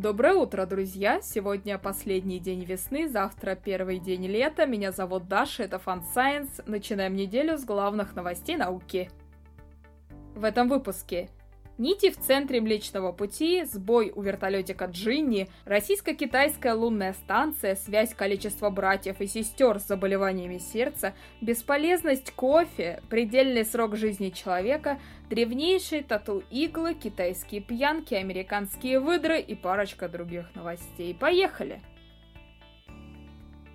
Доброе утро, друзья! Сегодня последний день весны, завтра первый день лета. Меня зовут Даша, это Fun Science. Начинаем неделю с главных новостей науки. В этом выпуске. Нити в центре Млечного Пути, сбой у вертолетика Джинни, российско-китайская лунная станция, связь количества братьев и сестер с заболеваниями сердца, бесполезность кофе, предельный срок жизни человека, древнейшие тату-иглы, китайские пьянки, американские выдры и парочка других новостей. Поехали!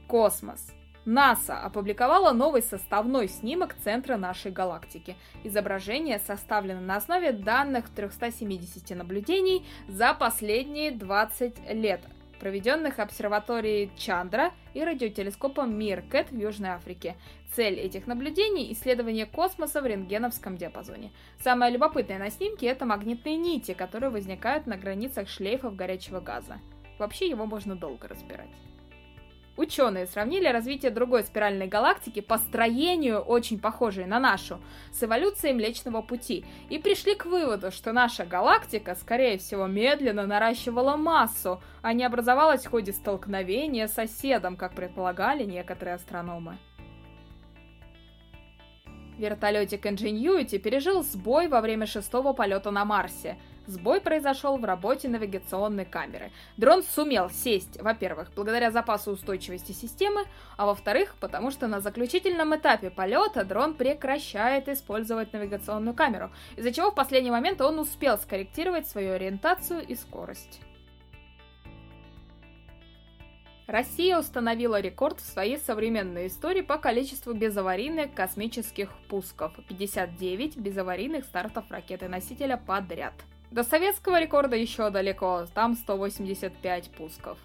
Космос. НАСА опубликовала новый составной снимок центра нашей галактики. Изображение составлено на основе данных 370 наблюдений за последние 20 лет, проведенных обсерваторией Чандра и радиотелескопом МИРКЭТ в Южной Африке. Цель этих наблюдений – исследование космоса в рентгеновском диапазоне. Самое любопытное на снимке – это магнитные нити, которые возникают на границах шлейфов горячего газа. Вообще его можно долго разбирать. Ученые сравнили развитие другой спиральной галактики по строению, очень похожей на нашу, с эволюцией Млечного Пути и пришли к выводу, что наша галактика, скорее всего, медленно наращивала массу, а не образовалась в ходе столкновения с соседом, как предполагали некоторые астрономы. Вертолетик Ingenuity пережил сбой во время шестого полета на Марсе. Сбой произошел в работе навигационной камеры. Дрон сумел сесть, во-первых, благодаря запасу устойчивости системы, а во-вторых, потому что на заключительном этапе полета дрон прекращает использовать навигационную камеру, из-за чего в последний момент он успел скорректировать свою ориентацию и скорость. Россия установила рекорд в своей современной истории по количеству безаварийных космических пусков – 59 безаварийных стартов ракеты-носителя подряд. До советского рекорда еще далеко, там 185 пусков.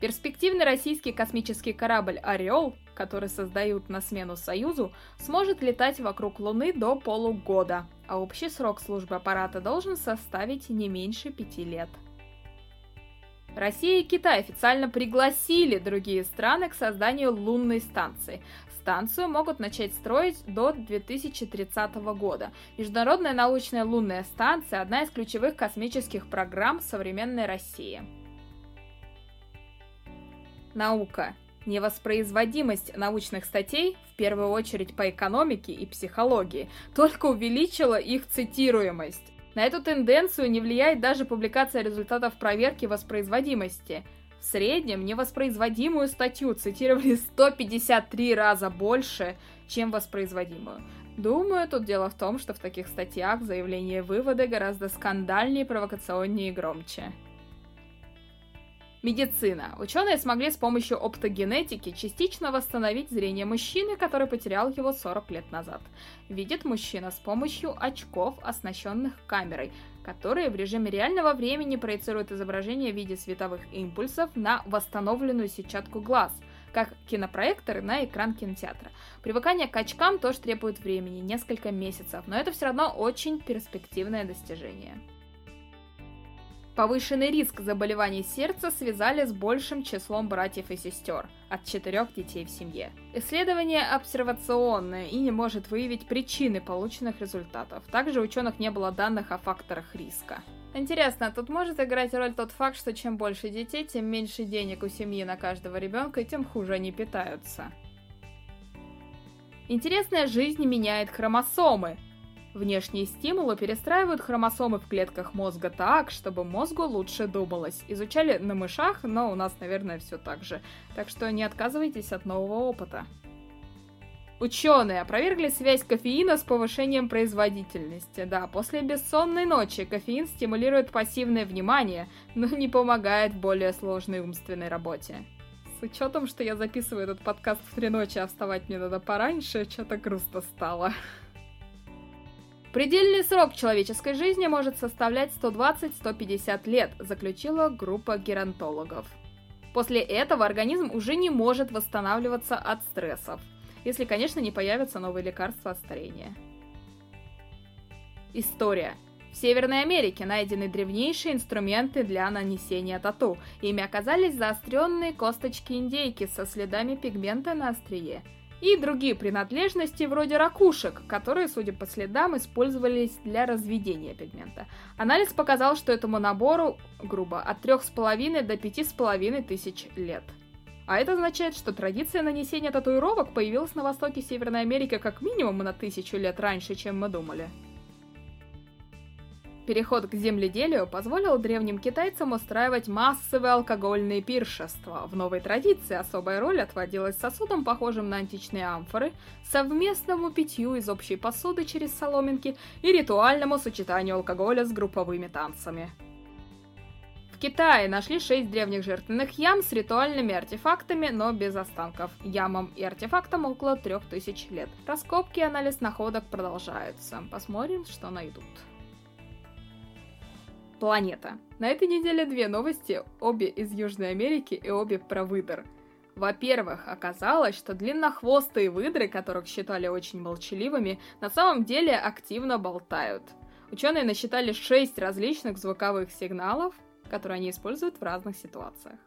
Перспективный российский космический корабль «Орел», который создают на смену «Союзу», сможет летать вокруг Луны до полугода, а общий срок службы аппарата должен составить не меньше 5 лет. Россия и Китай официально пригласили другие страны к созданию лунной станции. Станцию могут начать строить до 2030 года. Международная научная лунная станция – одна из ключевых космических программ современной России. Наука. Невоспроизводимость научных статей, в первую очередь по экономике и психологии, только увеличила их цитируемость. На эту тенденцию не влияет даже публикация результатов проверки воспроизводимости. В среднем невоспроизводимую статью цитировали 153 раза больше, чем воспроизводимую. Думаю, тут дело в том, что в таких статьях заявления и выводы гораздо скандальнее, провокационнее и громче. Медицина. Ученые смогли с помощью оптогенетики частично восстановить зрение мужчины, который потерял его 40 лет назад. Видит мужчина с помощью очков, оснащенных камерой, которые в режиме реального времени проецируют изображение в виде световых импульсов на восстановленную сетчатку глаз, как кинопроекторы на экран кинотеатра. Привыкание к очкам тоже требует времени, несколько месяцев, но это все равно очень перспективное достижение. Повышенный риск заболеваний сердца связали с большим числом братьев и сестер – от 4 детей в семье. Исследование обсервационное и не может выявить причины полученных результатов. Также у ученых не было данных о факторах риска. Интересно, тут может играть роль тот факт, что чем больше детей, тем меньше денег у семьи на каждого ребенка и тем хуже они питаются. Интересная жизнь меняет хромосомы. Внешние стимулы перестраивают хромосомы в клетках мозга так, чтобы мозгу лучше думалось. Изучали на мышах, но у нас, наверное, все так же. Так что не отказывайтесь от нового опыта. Ученые опровергли связь кофеина с повышением производительности. Да, после бессонной ночи кофеин стимулирует пассивное внимание, но не помогает в более сложной умственной работе. С учетом, что я записываю этот подкаст в 3 ночи, а вставать мне надо пораньше, что-то грустно стало. Предельный срок человеческой жизни может составлять 120-150 лет, заключила группа геронтологов. После этого организм уже не может восстанавливаться от стрессов, если, конечно, не появятся новые лекарства от старения. История. В Северной Америке найдены древнейшие инструменты для нанесения тату. Ими оказались заостренные косточки индейки со следами пигмента на острие. и другие принадлежности вроде ракушек, которые, судя по следам, использовались для разведения пигмента. Анализ показал, что этому набору, грубо, от 3,5 до 5,5 тысяч лет. А это означает, что традиция нанесения татуировок появилась на востоке Северной Америки как минимум на 1000 лет раньше, чем мы думали. Переход к земледелию позволил древним китайцам устраивать массовые алкогольные пиршества. В новой традиции особая роль отводилась сосудам, похожим на античные амфоры, совместному питью из общей посуды через соломинки и ритуальному сочетанию алкоголя с групповыми танцами. В Китае нашли 6 древних жертвенных ям с ритуальными артефактами, но без останков. Ямам и артефактам около 3000 лет. Раскопки и анализ находок продолжаются. Посмотрим, что найдут. Планета. На этой неделе 2 новости, обе из Южной Америки и обе про выдр. Во-первых, оказалось, что длиннохвостые выдры, которых считали очень молчаливыми, на самом деле активно болтают. Ученые насчитали 6 различных звуковых сигналов, которые они используют в разных ситуациях.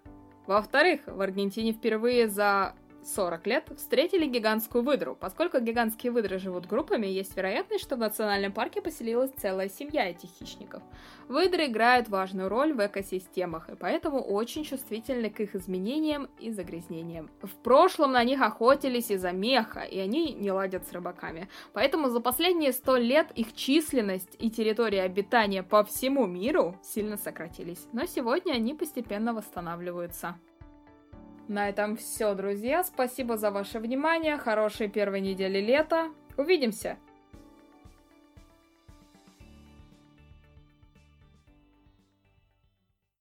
Во-вторых, в Аргентине впервые за 40 лет встретили гигантскую выдру. Поскольку гигантские выдры живут группами, есть вероятность, что в национальном парке поселилась целая семья этих хищников. Выдры играют важную роль в экосистемах, и поэтому очень чувствительны к их изменениям и загрязнениям. В прошлом на них охотились из-за меха, и они не ладят с рыбаками. Поэтому за последние 100 лет их численность и территория обитания по всему миру сильно сократились. Но сегодня они постепенно восстанавливаются. На этом все, друзья. Спасибо за ваше внимание. Хорошей первой недели лета. Увидимся!